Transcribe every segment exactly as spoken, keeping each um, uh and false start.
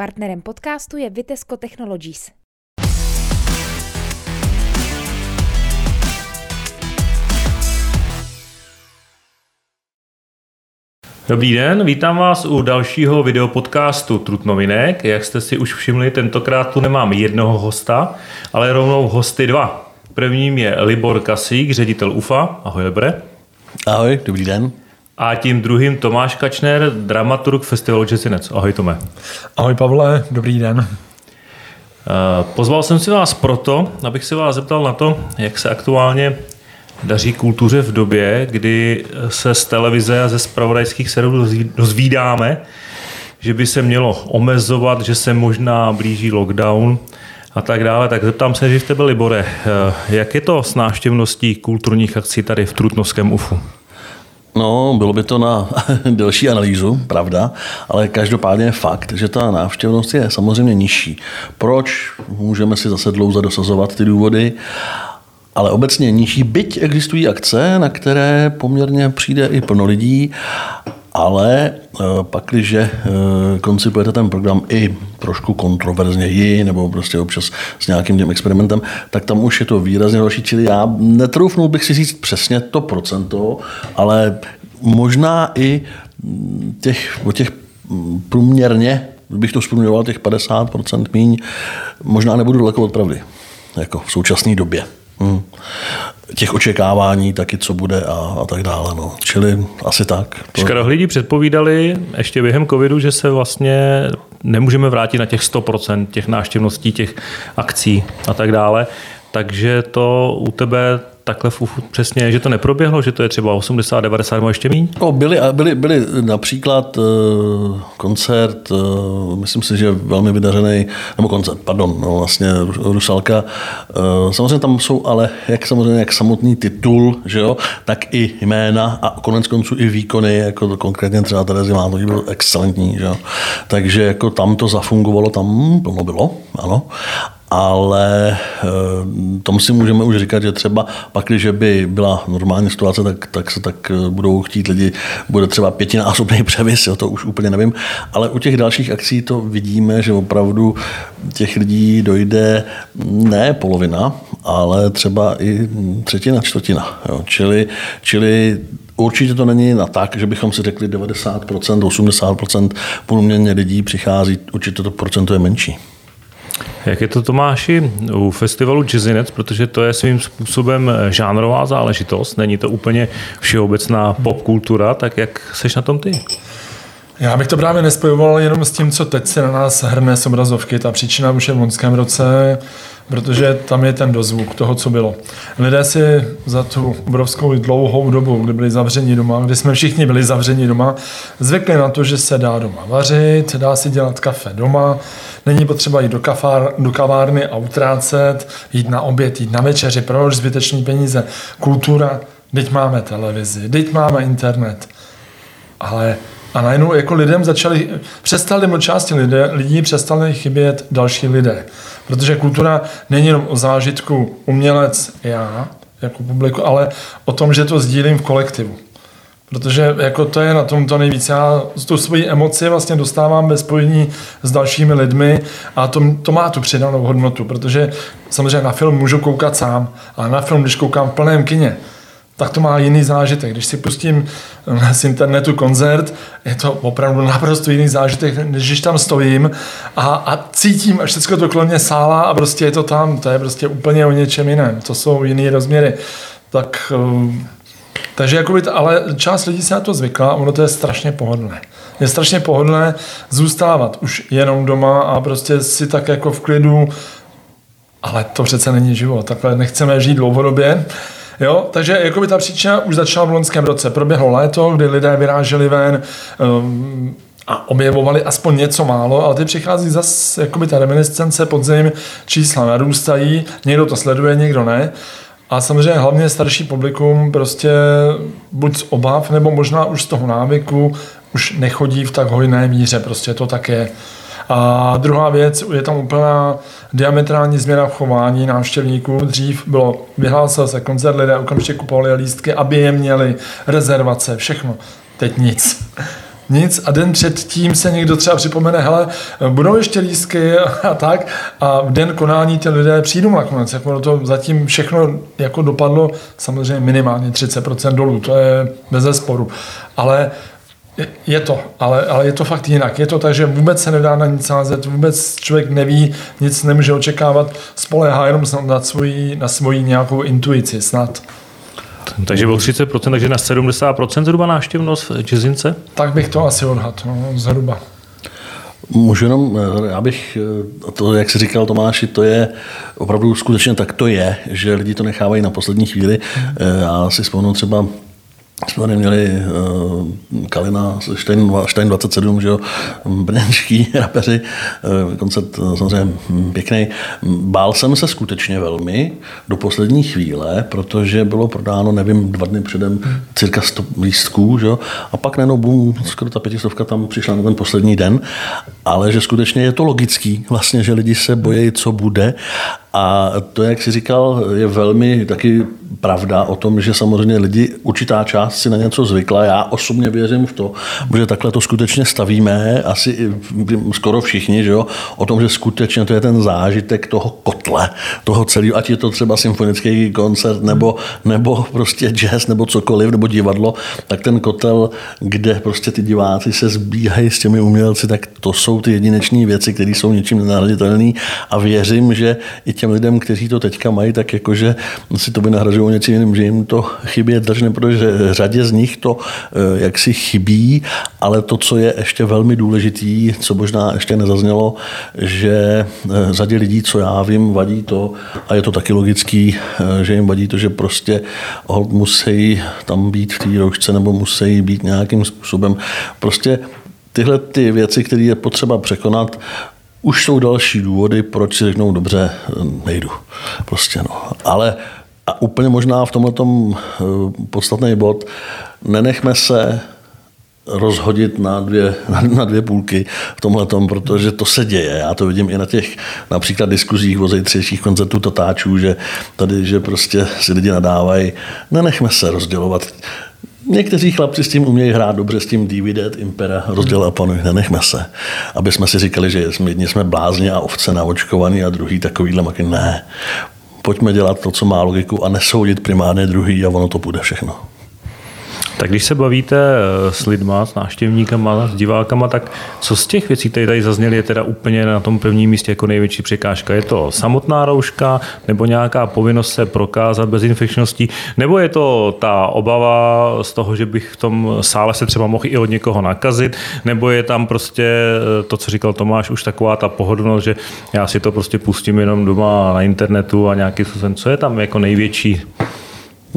Partnerem podcastu je Vitesco Technologies. Dobrý den, vítám vás u dalšího videopodcastu Trutnovinek. Jak jste si už všimli, tentokrát tu nemám jednoho hosta, ale rovnou hosty dva. Prvním je Libor Kasík, ředitel U F A. Ahoj, Libore. Ahoj, dobrý den. A tím druhým Tomáš Kačner, dramaturg festivalu Česinec. Ahoj, Tome. Ahoj, Pavle, dobrý den. Pozval jsem si vás proto, abych se vás zeptal na to, jak se aktuálně daří kultuře v době, kdy se z televize a ze zpravodajských serverů dozvídáme, že by se mělo omezovat, že se možná blíží lockdown a tak dále. Tak zeptám se, že v tebe, Libore, jak je to s návštěvností kulturních akcí tady v Trutnovském U F U? No, bylo by to na delší analýzu, pravda, ale každopádně je fakt, že ta návštěvnost je samozřejmě nižší. Proč? Můžeme si zase dlouze dosazovat ty důvody, ale obecně nižší, byť existují akce, na které poměrně přijde i plno lidí, ale pakliže koncipujete ten program i trošku kontroverzněji, nebo prostě občas s nějakým tím experimentem, tak tam už je to výrazně horší. Čili já netroufnul bych si říct přesně to procento, ale možná i těch, o těch průměrně, bych to zprůměroval, těch padesát procent míň, možná nebudu daleko od pravdy, jako v současné době. Hmm. Těch očekávání taky, co bude a, a tak dále. No. Čili asi tak. To... Škarohlídi předpovídali ještě během covidu, že se vlastně nemůžeme vrátit na těch sto procent těch návštěvností, těch akcí a tak dále. Takže to u tebe takhle přesně, že to neproběhlo, že to je třeba osmdesát, devadesát nebo ještě míň? No, byly, byly, byly například koncert, myslím si, že velmi vydařený, nebo koncert, pardon, no, vlastně Rusalka. Samozřejmě tam jsou ale, jak samozřejmě, jak samotný titul, že jo, tak i jména a konec konců i výkony, jako konkrétně třeba Terezy Mátové, bylo excelentní, že jo. Takže jako tam to zafungovalo, tam plno bylo, ano. Ale tomu si můžeme už říkat, že třeba pak, když by byla normální situace, tak, tak se tak budou chtít lidi, bude třeba pětinásobný převis, jo, to už úplně nevím, ale u těch dalších akcí to vidíme, že opravdu těch lidí dojde ne polovina, ale třeba i třetina, čtvrtina, jo, čili, čili určitě to není na tak, že bychom si řekli devadesát procent, osmdesát procent průměrně lidí přichází, určitě to procento je menší. Jak je to, Tomáši, u festivalu Česinec, protože to je svým způsobem žánrová záležitost, není to úplně všeobecná popkultura, tak jak seš na tom ty? Já bych to právě nespojoval jenom s tím, co teď se na nás hrne z obrazovky. Ta příčina už je v loňském roce, protože tam je ten dozvuk toho, co bylo. Lidé si za tu obrovskou dlouhou dobu, kdy byli zavřeni doma, kdy jsme všichni byli zavřeni doma, zvykli na to, že se dá doma vařit, dá si dělat kafe doma, není potřeba jít do, kafár, do kavárny a utrácet, jít na oběd, jít na večeři, proč zbytečný peníze. Kultura, teď máme televizi, teď máme internet, ale... A najednou jako lidem začali, přestali mlčásti lidé, lidí přestali chybět další lidé. Protože kultura není jenom o zážitku umělec já, jako publiku, ale o tom, že to sdílím v kolektivu. Protože jako to je na tom to nejvíc. Já tu svoji emoci vlastně dostávám ve spojení s dalšími lidmi a to, to má tu přidanou hodnotu. Protože samozřejmě na film můžu koukat sám, ale na film, když koukám v plném kině, tak to má jiný zážitek. Když si pustím z internetu koncert, je to opravdu naprosto jiný zážitek, než když tam stojím a, a cítím, až všechno to kolem mě sála a prostě je to tam, to je prostě úplně o něčem jiném, to jsou jiný rozměry. Tak, takže jakoby, ale část lidí se na to zvykla, ono to je strašně pohodlné. Je strašně pohodlné zůstávat už jenom doma a prostě si tak jako v klidu, ale to přece není život, takhle nechceme žít dlouhodobě. Jo, takže jakoby ta příčina už začala v loňském roce. Proběhlo léto, kdy lidé vyráželi ven um, a objevovali aspoň něco málo, ale teď přichází zase jakoby ta reminiscence podzim, čísla narůstají, někdo to sleduje, někdo ne. A samozřejmě hlavně starší publikum prostě buď z obav, nebo možná už z toho návyku už nechodí v tak hojné míře, prostě to tak je. A druhá věc, je tam úplná diametrální změna v chování návštěvníků. Dřív bylo, vyhlásil se koncert, lidé okamžitě kupovali lístky, aby je měli, rezervace, všechno. Teď nic. nic a den předtím se někdo třeba připomene, hele, budou ještě lístky a tak a v den konání ti lidé přijdou nakonec. Jako to zatím všechno jako dopadlo samozřejmě minimálně třicet procent dolů, to je bezesporu. Ale je to, ale, ale je to fakt jinak. Je to tak, že vůbec se nedá na nic házet, vůbec člověk neví, nic nemůže očekávat, spoléhá jenom na svoji, na svoji nějakou intuici snad. Takže bylo třicet procent, takže na sedmdesát procent zhruba návštěvnost Česince? Tak bych to asi odhadl, no, zhruba. Můžu jenom, já bych, to, jak jsi říkal Tomáši, to je opravdu skutečně tak to je, že lidi to nechávají na poslední chvíli. Já si vzpomínám třeba, jsme tady měli uh, Kalina Stein dvacet sedm, že jo, brněnští rapeři, uh, koncert uh, samozřejmě pěkný. Bál jsem se skutečně velmi do poslední chvíle, protože bylo prodáno, nevím, dva dny předem cirka sto lístků, že jo, a pak najednou bum, skoro ta pětistovka tam přišla na ten poslední den, ale že skutečně je to logický, vlastně, že lidi se bojejí, co bude. A to, jak jsi říkal, je velmi taky pravda o tom, že samozřejmě lidi, určitá část si na něco zvykla. Já osobně věřím v to, že takhle to skutečně stavíme, asi skoro všichni, že jo, o tom, že skutečně to je ten zážitek toho kotle, toho celého, ať je to třeba symfonický koncert, nebo, nebo prostě jazz, nebo cokoliv, nebo divadlo, tak ten kotel, kde prostě ty diváci se zbíhají s těmi umělci, tak to jsou ty jedineční věci, které jsou ničím nenahraditelné a věřím, že i těm lidem, kteří to teďka mají, tak jakože si to vynahražují něčím jiným, že jim to chybět začne, protože řadě z nich to jaksi chybí, ale to, co je ještě velmi důležitý, co možná ještě nezaznělo, že řadě lidí, co já vím, vadí to, a je to taky logický, že jim vadí to, že prostě musí tam být v té roušce nebo musí být nějakým způsobem. Prostě tyhle ty věci, které je potřeba překonat, už jsou další důvody, proč si řeknou, dobře, nejdu. Prostě no. Ale a úplně možná v tomhletom podstatný bod, nenechme se rozhodit na dvě, na, na dvě půlky v tomhletom, protože to se děje. Já to vidím i na těch například diskuzích o zítřejších koncertů Tatáčů, že tady, že prostě si lidi nadávají. Nenechme se rozdělovat. Někteří chlapci s tím umějí hrát dobře, s tím Dividet, Impera, rozděl a panuj, nenechme se. Aby jsme si říkali, že jedni jsme blázni a ovce naočkovaný a druhý takovýhle maky. Ne. Pojďme dělat to, co má logiku a nesoudit primárně druhý a ono to bude všechno. Tak když se bavíte s lidma, s návštěvníkama, s divákama, tak co z těch věcí, které tady zazněly, je teda úplně na tom prvním místě jako největší překážka? Je to samotná rouška, nebo nějaká povinnost se prokázat bezinfekčností, nebo je to ta obava z toho, že bych v tom sále se třeba mohl i od někoho nakazit, nebo je tam prostě to, co říkal Tomáš, už taková ta pohodlnost, že já si to prostě pustím jenom doma na internetu a nějaký způsobem. Co je tam jako největší?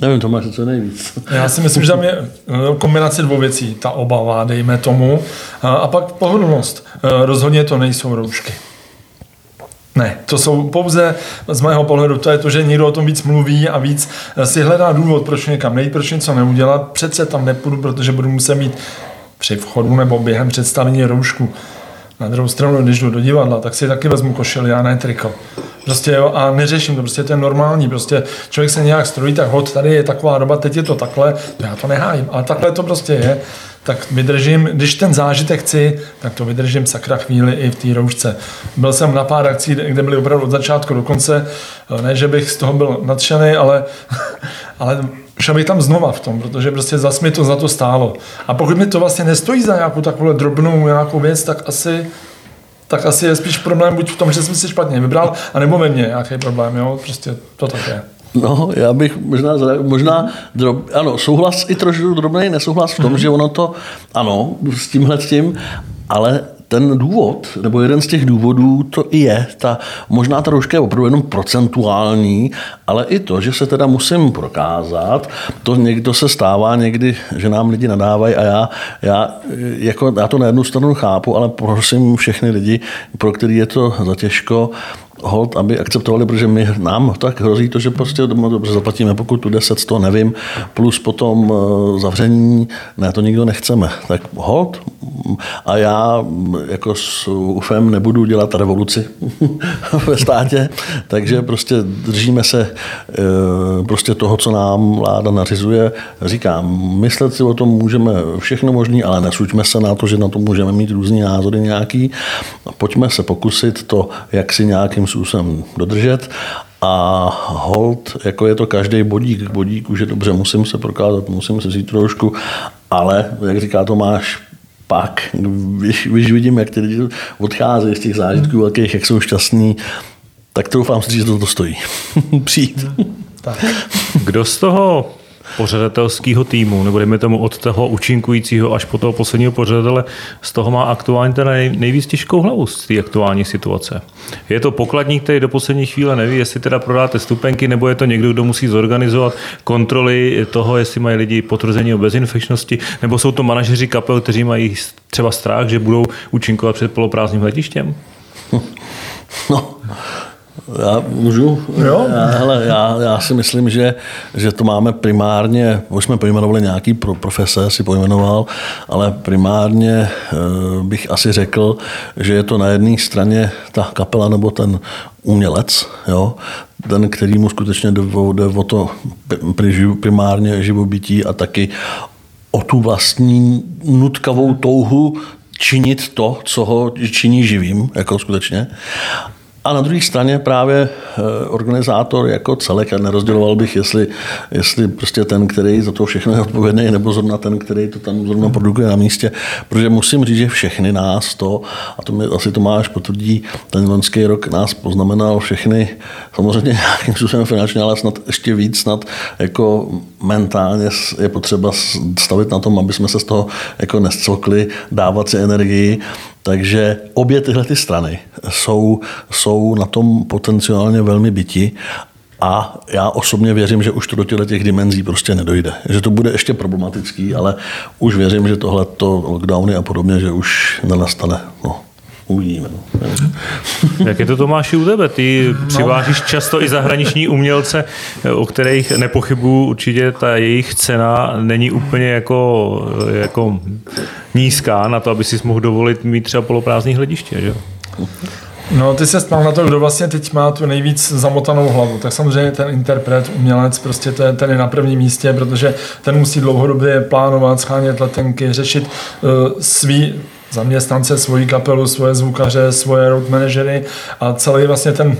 Nevím, Tomáš, co je nejvíc. Já si myslím, že tam je kombinace dvou věcí. Ta obava, dejme tomu, a pak pohodlnost. Rozhodně to nejsou roušky. Ne, to jsou pouze, z mého pohledu, to je to, že někdo o tom víc mluví a víc si hledá důvod, proč někam nejít, proč něco neudělat. Přece tam nepůjdu, protože budu muset mít při vchodu nebo během představení roušku. Na druhou stranu, když jdu do divadla, tak si taky vezmu košili a ne triko. Prostě jo, a neřeším to, prostě to je normální, prostě člověk se nějak strojí, tak hod, tady je taková doba, teď je to takhle, to já to nehájím, ale takhle to prostě je, tak vydržím, když ten zážitek chci, tak to vydržím sakra chvíli i v té roušce. Byl jsem na pár akcí, kde byly opravdu od začátku do konce, ne, že bych z toho byl nadšený, ale, ale šel bych tam znova v tom, protože prostě zas mi to za to stálo. A pokud mi to vlastně nestojí za nějakou takovou drobnou nějakou věc, tak asi... tak asi je spíš problém buď v tom, že jsem si špatně vybral, anebo ve mně nějaký problém, jo, prostě to tak je. No, já bych možná, možná drob, ano, souhlas i trošku drobnej, nesouhlas v tom, mm-hmm. že ono to, ano, s tímhle s tím, ale ten důvod, nebo jeden z těch důvodů, to i je, ta, možná ta rouška je opravdu jenom procentuální, ale i to, že se teda musím prokázat, to někdo se stává někdy, že nám lidi nadávají a já, já, jako, já to na jednu stranu chápu, ale prosím všechny lidi, pro který je to zatěžko, hold, aby akceptovali, protože my, nám tak hrozí to, že prostě dobře zaplatíme pokutu deset, sto, nevím, plus potom zavření, ne, to nikdo nechceme, tak hold, a já jako s U F M nebudu dělat revoluci ve státě, takže prostě držíme se prostě toho, co nám vláda nařizuje. Říkám, myslet si o tom můžeme všechno možný, ale nesuďme se na to, že na to můžeme mít různý názory nějaký. Pojďme se pokusit to, jak si nějakým způsobem dodržet. A hold, jako je to každý bodík k bodíku, že dobře, musím se prokázat, musím se vzít trošku, ale, jak říká Tomáš, pak, když, když vidím, jak ty lidi odcházejí z těch zážitků velkých, jak jsou šťastní, tak troufám si, že to stojí. Přijít. Tak. Kdo z toho pořadatelského týmu, nebo dejme tomu od toho účinkujícího až po toho posledního pořadatele, z toho má aktuálně ten nej, nejvíc těžkou hlavu z té aktuální situace. Je to pokladník, který do poslední chvíle neví, jestli teda prodáte stupenky, nebo je to někdo, kdo musí zorganizovat kontroly toho, jestli mají lidi potvrzení o bezinfekčnosti, nebo jsou to manažeři kapel, kteří mají třeba strach, že budou účinkovat před poloprázdným letištěm? No... Já můžu? Jo. Já, hele, já, já si myslím, že, že to máme primárně, už jsme pojmenovali nějaký pro, profese, si pojmenoval, ale primárně bych asi řekl, že je to na jedné straně ta kapela nebo ten umělec, jo? Ten, který mu skutečně jde o, jde o to primárně živobytí a taky o tu vlastní nutkavou touhu činit to, co ho činí živým, jako skutečně. A na druhé straně právě organizátor jako celek, a nerozděloval bych, jestli, jestli prostě ten, který za to všechno je odpovědný, nebo zrovna ten, který to tam zrovna produkuje na místě. Protože musím říct, že všechny nás to, a to mi asi Tomáš potvrdí, ten loňský rok nás poznamenal všechny, samozřejmě nějakým způsobem finančně, ale snad ještě víc, snad jako mentálně je potřeba stavit na tom, aby jsme se z toho jako nescokli, dávat si energii. Takže obě tyhle ty strany jsou, jsou na tom potenciálně velmi biti a já osobně věřím, že už to do těchto těch dimenzí prostě nedojde. Že to bude ještě problematický, ale už věřím, že tohleto lockdowny a podobně, že už nenastane. No. Uvidíme. Jak je to, Tomáši, u tebe? Ty přivážíš často i zahraniční umělce, o kterých nepochybuju určitě, ta jejich cena není úplně jako, jako nízká na to, aby si mohl dovolit mít třeba poloprázdný hlediště, že? No, ty se ptal na to, kdo vlastně teď má tu nejvíc zamotanou hlavu. Tak samozřejmě ten interpret, umělec, prostě ten, ten je na prvním místě, protože ten musí dlouhodobě plánovat, schánět letenky, řešit uh, svý zaměstnance, svoji kapelu, svoje zvukaře, svoje road manažery a celý vlastně ten,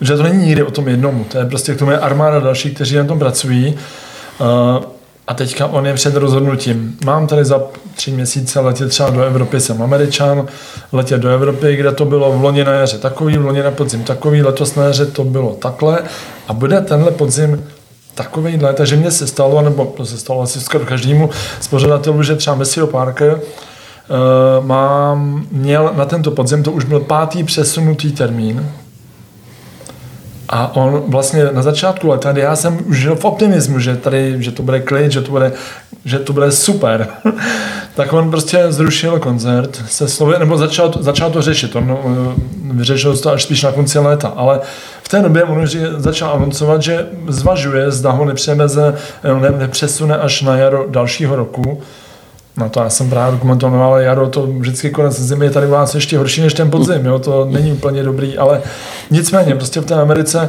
že to není nikdy o tom jednomu, to je prostě k tomu je armáda další, kteří na tom pracují a teďka on je před rozhodnutím. Mám tady za tři měsíce letět třeba do Evropy, jsem Američan, letět do Evropy, kde to bylo v loni na jaře takový, v loni na podzim takový, letos na jaře to bylo takhle a bude tenhle podzim takovejhle, takže mě se stalo, nebo to se stalo asi skoro každému z pořadatelů, že třeba Messio Parker Uh, mám, měl na tento podzim, to už byl pátý přesunutý termín a on vlastně na začátku leta, já jsem už žil v optimismu, že tady, že to bude klid, že to bude, že to bude super, tak on prostě zrušil koncert se slovy, nebo začal, začal to řešit, on uh, vyřešil to až spíš na konci léta, ale v té době on začal anoncovat, že zvažuje, zda ho nepřemeze, ne, nepřesune až na jaro dalšího roku. No to já jsem právě dokumentoval, ale jaro, to vždycky konec zimy je tady u nás ještě horší než ten podzim, jo, to není úplně dobrý, ale nicméně, prostě v té Americe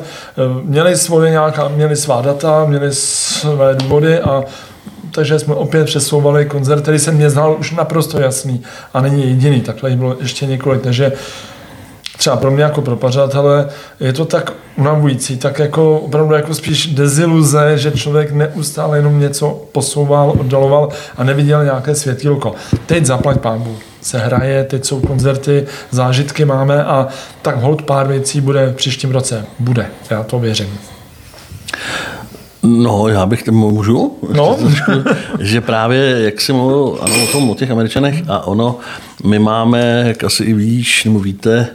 měli svoje nějaká, měli svá data, měli své důvody a takže jsme opět přesouvali koncert, který se mě znal už naprosto jasný a není jediný, takhle bylo ještě několik, takže třeba pro mě jako pro pořadatele je to tak unavující, tak jako opravdu jako spíš deziluze, že člověk neustále jenom něco posouval, oddaloval a neviděl nějaké světýlko. Teď zaplať pánbů, se hraje, teď jsou koncerty, zážitky máme a tak holt pár věcí bude v příštím roce. Bude, já to věřím. No, já bych to můžu, no. Trošku, že právě, jak si mluvil ano, o tom, o těch Američanech a ono, my máme, jak asi i víš, nebo víte,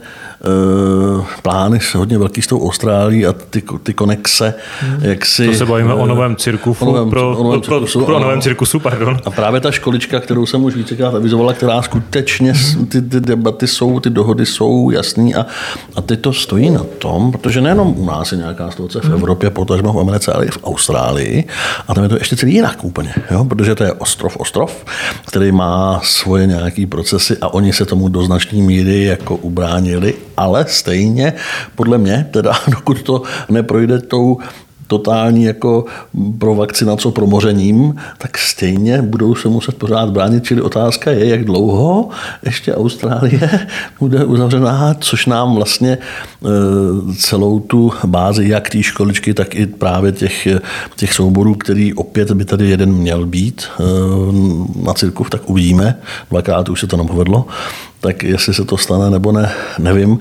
uh, plány hodně velký s tou Austrálií a ty, ty konexe. Hmm. Jak si, to se bavíme uh, o novém cirkusu. O novém, pro, o novém cirkusu, pro, pro, pro novém cirkusu, pardon. A právě ta školička, kterou jsem už vícekrát avizovala, která skutečně ty, ty debaty jsou, ty dohody jsou jasný a, a teď to stojí na tom, protože nejenom u nás je nějaká situace v Evropě, potažmo v Americe, ale i v Austrálii. A tam je to ještě celý jinak úplně, jo? Protože to je ostrov, ostrov, který má svoje nějaký procesy a oni se tomu do značné míry jako ubránili, ale stejně podle mě, teda dokud to neprojde tou totální jako pro vakcinaci promořením, tak stejně budou se muset pořád bránit, čili otázka je, jak dlouho ještě Austrálie bude uzavřená, což nám vlastně celou tu bázi, jak té školičky, tak i právě těch, těch souborů, který opět by tady jeden měl být na cirkus, tak uvidíme, dvakrát už se to nepovedlo, tak jestli se to stane nebo ne, nevím.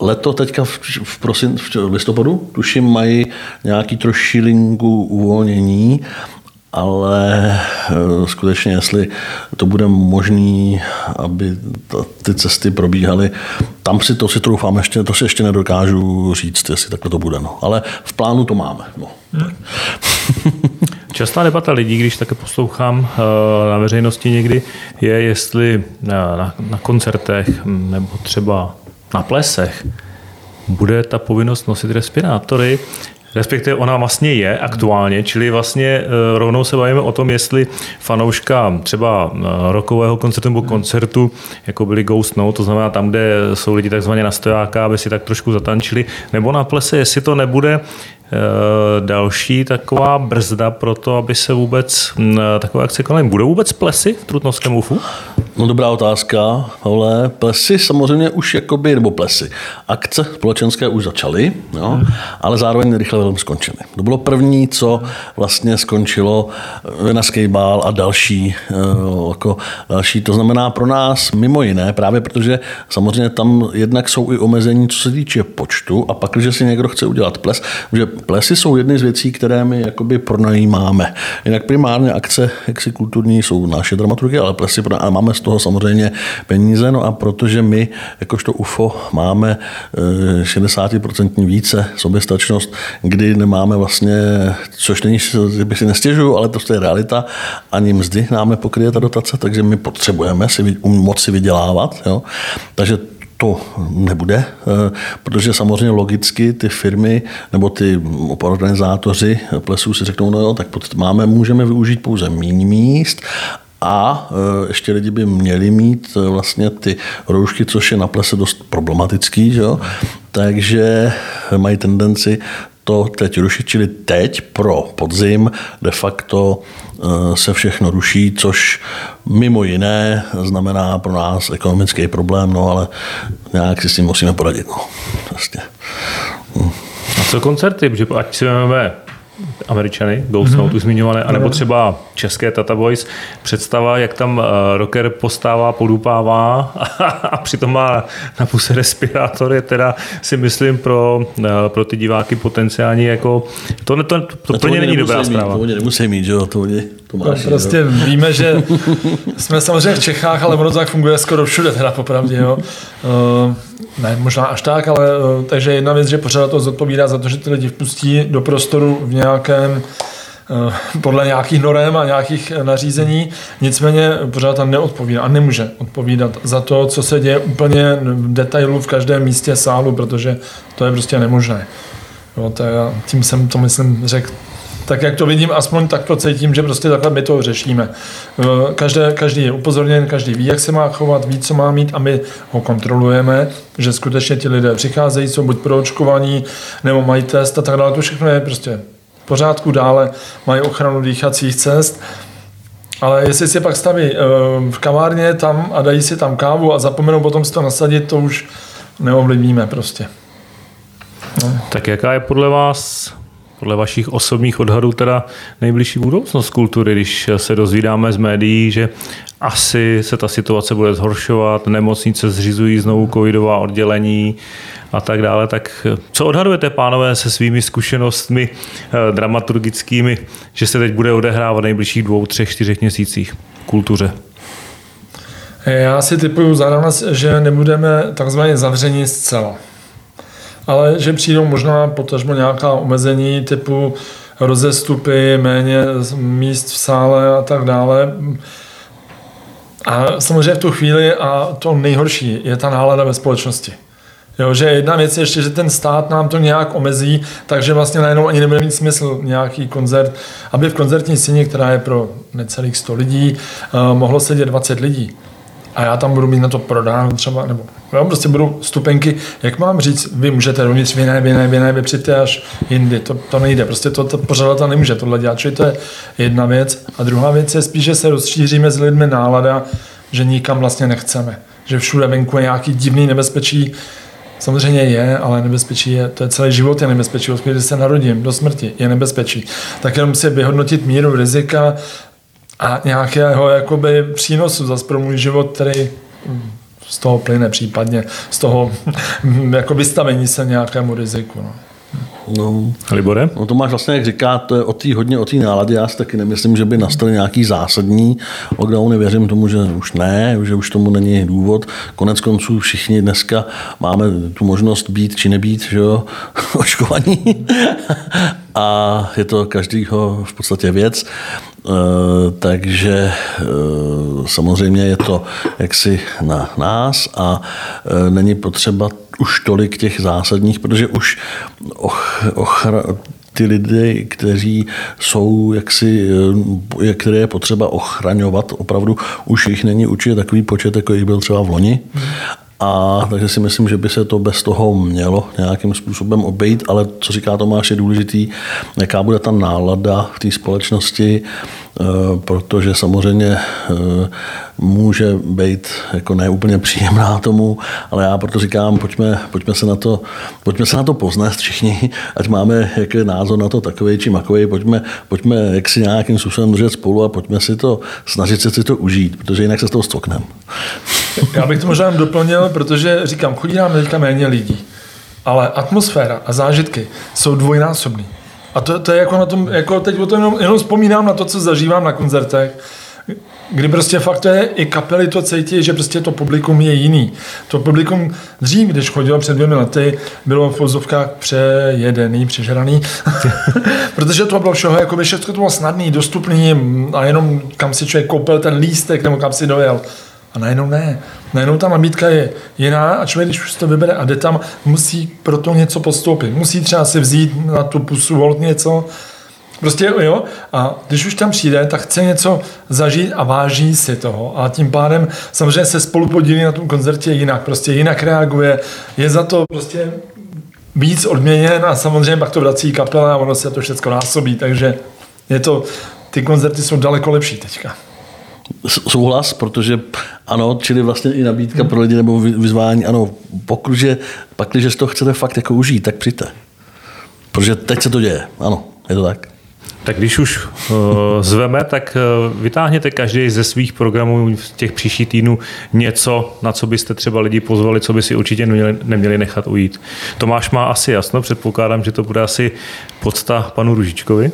Leto teďka v, v, prosin, v listopadu, tuším, mají nějaký trošilinku uvolnění, ale skutečně, jestli to bude možný, aby ta, ty cesty probíhaly, tam si to si troufám, ještě, to si ještě nedokážu říct, jestli takhle to bude. No. Ale v plánu to máme. No. Hmm. Častá debata lidí, když také poslouchám na veřejnosti někdy, je, jestli na, na koncertech nebo třeba na plesech bude ta povinnost nosit respirátory, respektive ona vlastně je aktuálně, čili vlastně rovnou se bavíme o tom, jestli fanouška třeba rockového koncertu nebo koncertu, jako byly Ghost Note, to znamená tam, kde jsou lidi takzvaně na stojáka, aby si tak trošku zatančili, nebo na plese, jestli to nebude další taková brzda pro to, aby se vůbec takové akce konaly. Budou vůbec plesy v Trutnovském U F U? No dobrá otázka, ale plesy samozřejmě už jakoby, nebo plesy, akce společenské už začaly, jo, hmm. ale zároveň rychle velmi skončily. To bylo první, co vlastně skončilo na skejbal a další, jako další. To znamená pro nás mimo jiné, právě protože samozřejmě tam jednak jsou i omezení, co se týče počtu a pak, když si někdo chce udělat ples, že plesy jsou jedny z věcí, které my jakoby pronajímáme. Jinak primárně akce jaksi kulturní jsou naše dramaturgie, ale plesy pronajímáme, máme z toho samozřejmě peníze, no a protože my, jakožto U F O, máme šedesát procent více soběstačnost, kdy nemáme vlastně, což není, že bych si nestěžuju, ale to je realita, ani mzdy námi pokryje ta dotace, takže my potřebujeme si, moc si vydělávat, jo? Takže to nebude, protože samozřejmě logicky ty firmy nebo ty organizátoři plesů si řeknou, no jo, tak máme, můžeme využít pouze méně míst a ještě lidi by měli mít vlastně ty roušky, což je na plese dost problematický, že jo? Takže mají tendenci to teď rušit, čili teď pro podzim de facto se všechno ruší, což mimo jiné znamená pro nás ekonomický problém, no ale nějak si s tím musíme poradit. No. Vlastně. A co koncerty? Protože ať si máme Američany, Ghost Note, mm-hmm. zmiňované, anebo třeba české Tata Boys, představa, jak tam rocker postává, podupává a přitom má na puse respirátor, je teda si myslím pro, pro ty diváky potenciální jako, to, to, to pro ně není dobrá zpráva. To oni nemusí mít, že jo, to oni to máš. No, prostě jo. Víme, že jsme samozřejmě v Čechách, ale ono to tak funguje skoro všude, teda popravdě, jo. Uh, ne, možná až tak, ale uh, takže jedna věc, že pořád to zodpovídá za to, že ty lidi vpustí do prostoru v nějakém uh, podle nějakých norem a nějakých nařízení, nicméně pořád tam neodpovídá a nemůže odpovídat za to, co se děje úplně v detailu v každém místě sálu, protože to je prostě nemožné. No, to já, tím jsem to, myslím, řekl. Tak jak to vidím, aspoň tak to cítím, že prostě takhle my to řešíme. Každé, každý je upozorněn, každý ví, jak se má chovat, ví, co má mít a my ho kontrolujeme, že skutečně ti lidé přicházejí, jsou buď proočkovaní, nebo mají test a tak dále. To všechno je prostě v pořádku, dále mají ochranu dýchacích cest. Ale jestli si pak staví v kavárně tam a dají si tam kávu a zapomenou potom si to nasadit, to už neovlivníme prostě. No. Tak jaká je podle vás... podle vašich osobních odhadů teda nejbližší budoucnost kultury, když se dozvídáme z médií, že asi se ta situace bude zhoršovat, nemocnice zřizují znovu covidová oddělení a tak dále. Tak co odhadujete, pánové, se svými zkušenostmi dramaturgickými, že se teď bude odehrávat v nejbližších dvou, třech, čtyřech měsících kultuře? Já si typuju za nás, že nebudeme takzvaně zavření zcela. Ale že přijdou možná potažmo nějaká omezení typu rozestupy, méně míst v sále a tak dále. A samozřejmě v tu chvíli, a to nejhorší, je ta nálada ve společnosti. Jo, že jedna věc je ještě, že ten stát nám to nějak omezí, takže vlastně najednou ani nebude mít smysl nějaký koncert, aby v koncertní scéně, která je pro necelých sto lidí, mohlo sedět dvacet lidí. A já tam budu mít na to prodáno třeba, nebo já prostě budu stupenky, jak mám říct, vy můžete dovnitř, vy ne, vy ne, vy ne, vy přijďte až jindy, to, to nejde, prostě to, to pořadata nemůže tohle dělat, čili to je jedna věc. A druhá věc je spíš, že se rozšíříme s lidmi nálada, že nikam vlastně nechceme, že všude venku je nějaký divný nebezpečí, samozřejmě je, ale nebezpečí je, to je celý život je nebezpečí, od když se narodím do smrti je nebezpečí, tak jenom si vyhodnotit míru rizika, a nějakého jakoby přínosu zase pro můj život, který z toho plyne případně, z toho jako vystavení se nějakému riziku. No. No, Libore? No, Tomáš vlastně, jak říká, to je o tý, hodně o té náladě. Já si taky nemyslím, že by nastaly nějaký zásadní lockdown. Nevěřím tomu, že už ne, že už tomu není důvod. Konec konců všichni dneska máme tu možnost být či nebýt, že jo, očkovaní. A je to každýho v podstatě věc. E, takže e, samozřejmě je to jaksi na nás a e, není potřeba už tolik těch zásadních, protože už och, ochra, ty lidi, kteří jsou jaksi, které je potřeba ochraňovat, opravdu už jich není určitě takový počet, jako jich byl třeba v loni. Hmm. A takže si myslím, že by se to bez toho mělo nějakým způsobem obejít, ale co říká Tomáš, je důležitý, jaká bude ta nálada v té společnosti, protože samozřejmě může být jako ne úplně příjemná tomu, ale já proto říkám, pojďme, pojďme, se na to, pojďme se na to poznést všichni, ať máme jaký názor na to takovej či makovej, pojďme, pojďme jak si nějakým způsobem držet spolu a pojďme si to, snažit se si to užít, protože jinak se z toho stokneme. Já bych to možná doplnil, protože říkám, chodí nám teďka méně lidí, ale atmosféra a zážitky jsou dvojnásobný. A to, to je jako na tom, jako teď o tom jenom, jenom vzpomínám na to, co zažívám na koncertech, kdy prostě fakt to je, i kapely to cítí, že prostě to publikum je jiný. To publikum dřív, když chodilo před dvěmi lety, bylo v pozovkách přejedený, přežraný, protože to bylo všeho, jako by všechno to bylo snadný, dostupný a jenom kam si člověk koupil ten lístek nebo kam si dojel. A najednou ne. Najednou ta nabídka je jiná a člověk, když už to vybere a jde tam, musí proto něco podstoupit. Musí třeba si vzít na tu pusu volt něco. Prostě jo. A když už tam přijde, tak chce něco zažít a váží si toho. A tím pádem samozřejmě se spolu podílí na tom koncertě jinak. Prostě jinak reaguje. Je za to prostě víc odměněn a samozřejmě pak to vrací kapela a ono se to všechno násobí. Takže je to, ty koncerty jsou daleko lepší teďka. Souhlas, protože ano, čili vlastně i nabídka pro lidi nebo vyzvání, ano, pokud, že, pak, když to chcete fakt jako užít, tak přijďte. Protože teď se to děje, ano, je to tak. Tak když už uh, zveme, tak uh, vytáhněte každý ze svých programů v těch příští týdnů něco, na co byste třeba lidi pozvali, co by si určitě neměli, neměli nechat ujít. Tomáš má asi jasno, předpokládám, že to bude asi pocta panu Růžičkovi.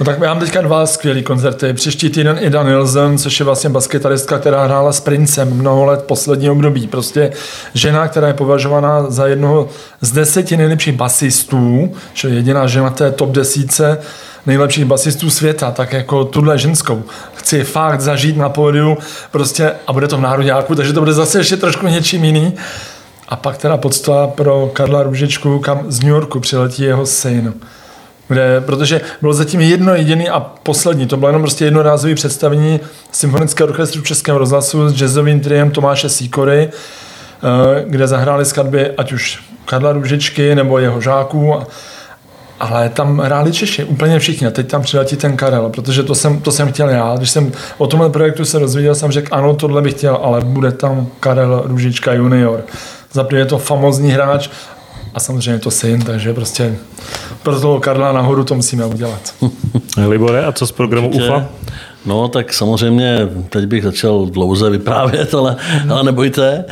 No tak mám teďka dva skvělý koncerty. Příští týden Ida Nielsen, což je vlastně baskytaristka, která hrála s Princem mnoho let poslední období. Prostě žena, která je považovaná za jednoho z deseti nejlepších basistů, čili jediná žena té top desítce nejlepších basistů světa, tak jako tuhle ženskou. Chci fakt zažít na pódiu prostě a bude to v Národňáku, takže to bude zase ještě trošku něčím jiný. A pak teda pocta pro Karla Růžičku, kam z New Yorku přiletí jeho syn. Kde, protože bylo zatím jedno jediný a poslední, to bylo jenom prostě jednorázové představení Symfonického orchestru v Českém rozhlasu s jazzovým triem Tomáše Sýkory, kde zahráli skladby ať už Karla Růžičky nebo jeho žáků, ale tam hráli Češi, úplně všichni, a teď tam přiletí ten Karel, protože to jsem, to jsem chtěl já, když jsem o tomhle projektu se dozvěděl, jsem řekl ano, tohle bych chtěl, ale bude tam Karel Růžička junior, zaprvé je to famózní hráč, a samozřejmě to syn, takže prostě pro toho Karla nahoru to musíme udělat. Libore, a co z programu U F A? No tak samozřejmě, teď bych začal dlouze vyprávět, ale, ale nebojte.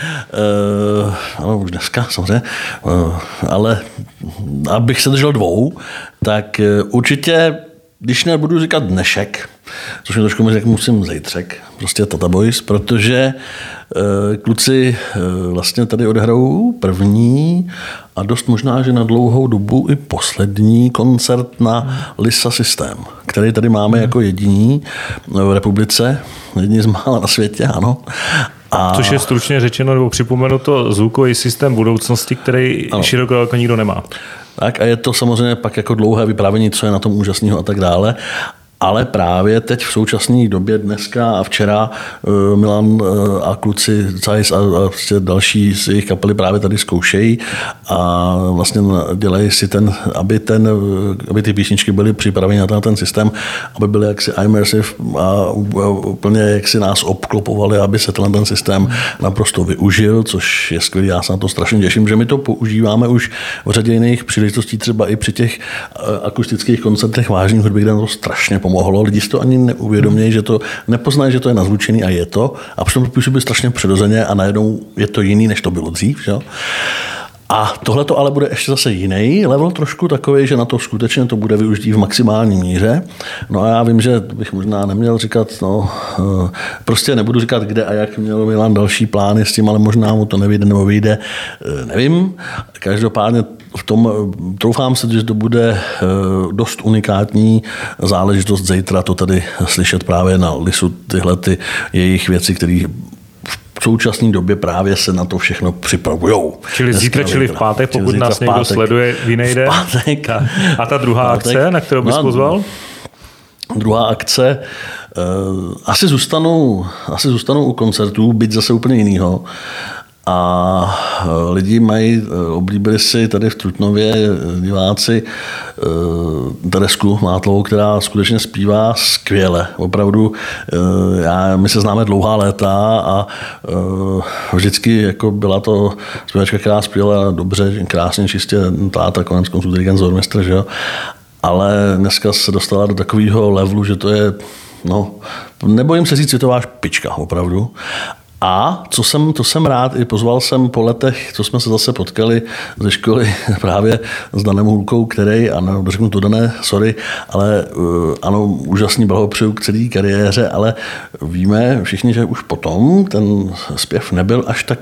Uh, ano, už dneska samozřejmě. Uh, ale abych se držel dvou, tak určitě když nebudu říkat dnešek, což mi trošku můžu, musím zejtřek, prostě Tata Boys, protože e, kluci e, vlastně tady odehrajou první a dost možná, že na dlouhou dobu i poslední koncert na Lisa System, který tady máme jako jediní v republice, jediní z mála na světě, ano. A... Což je stručně řečeno, nebo připomenu to, zvukový systém budoucnosti, který ano. široko jako nikdo nemá. Tak a je to samozřejmě pak jako dlouhé vyprávění, co je na tom úžasného a tak dále. Ale právě teď v současné době, dneska a včera, Milan a kluci Zeiss a další z jejich kapely právě tady zkoušejí a vlastně dělají si ten, aby, ten, aby ty písničky byly připraveny na ten systém, aby byly jaksi immersive a úplně jaksi nás obklopovali, aby se ten, ten systém naprosto využil, což je skvělý, já se na to strašně těším, že my to používáme už v řadě jiných příležitostí, třeba i při těch akustických koncertech vážných hudby, kde to strašně pomoci. Mohlo. Lidi si to ani neuvědomějí, že to nepoznají, že to je nazvučený a je to. A přitom píše by strašně přirozeně a najednou je to jiný, než to bylo dřív. Že? A tohle to ale bude ještě zase jiný level trošku takový, že na to skutečně to bude využít v maximální míře. No a já vím, že bych možná neměl říkat, no, prostě nebudu říkat, kde a jak měl Milan další plány s tím, ale možná mu to nevyjde nebo vyjde, nevím. Každopádně v tom troufám se, že to bude dost unikátní záležitost zítra to tady slyšet právě na Lisu tyhle ty jejich věci, které v současné době právě se na to všechno připravujou. Čili zítra, čili v pátek, pokud nás někdo sleduje, vynejde. A ta druhá akce, na kterou bys pozval? Druhá akce, asi zůstanou, asi zůstanou u koncertů, byť zase úplně jinýho. A lidi mají, oblíbili si tady v Trutnově diváci Teresku Mátlovou, která skutečně zpívá skvěle. Opravdu, já, my se známe dlouhá léta a vždycky jako byla to zpěvačka, která zpívala dobře, krásně, čistě, táta, konec konců dirigent Zormistr, že jo? Ale dneska se dostala do takového levelu, že to je, no, nebojím se říct, světová špička, opravdu. A co jsem, to jsem rád, i pozval jsem po letech, co jsme se zase potkali ze školy právě s Danem Hulkou, který, ano, řeknu to Dané, sorry, ale ano, úžasný blahopřeju k celé kariéře, ale víme všichni, že už potom ten zpěv nebyl až tak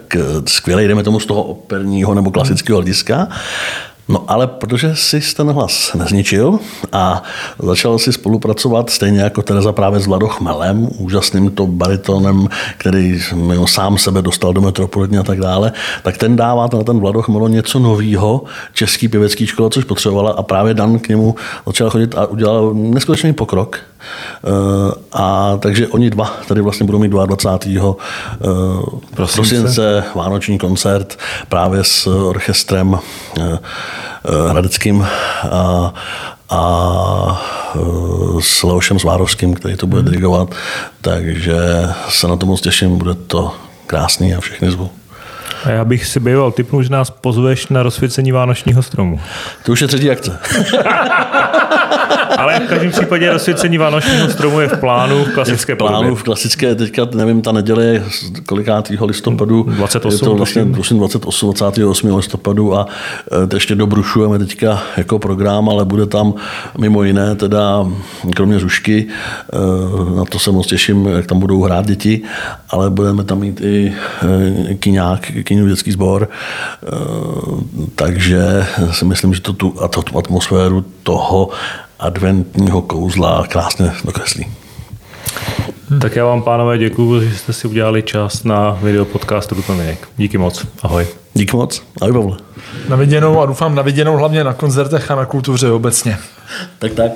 skvělý, jdeme tomu z toho operního nebo klasického hlediska. No ale protože jsi ten hlas nezničil a začal si spolupracovat stejně jako Tereza právě s Vlado Chmelem, úžasným to baritonem, který sám sebe dostal do Metropolitny a tak dále, tak ten dává na ten Vlado Chmelo něco novýho, český pěvecký škola, což potřebovala a právě Dan k němu začal chodit a udělal neskutečný pokrok. A takže oni dva tady vlastně budou mít dvacátého druhého prosince vánoční koncert právě s orchestrem Hradeckým a, a s Leošem Zvárovským, který to bude dirigovat, takže se na to moc těším, bude to krásný a všechny zvu. A já bych si býval tipnul, že nás pozveš na rozsvěcení vánočního stromu. To už je třetí akce. Ale v každém případě rozsvěcení vánočního stromu je v plánu, v klasické podobě. V plánu, v klasické, teďka nevím, ta neděle je kolikátýho listopadu. dvacátého osmého. Je to vlastně dvacátého osmého listopadu a to ještě dobrušujeme teďka jako program, ale bude tam mimo jiné, teda kromě Zušky, na to se moc těším, jak tam budou hrát děti, ale budeme tam mít i kyňák, kyňů dětský sbor, takže si myslím, že to tu, a to, tu atmosféru toho adventního kouzla krásně dokreslí. Tak já vám, pánové, děkuju, že jste si udělali čas na video podcast Trutnovinek. Díky moc. Ahoj. Díky moc. Ahoj, Pavle. Na viděnou a doufám na viděnou hlavně na koncertech a na kultuře obecně. Tak, tak.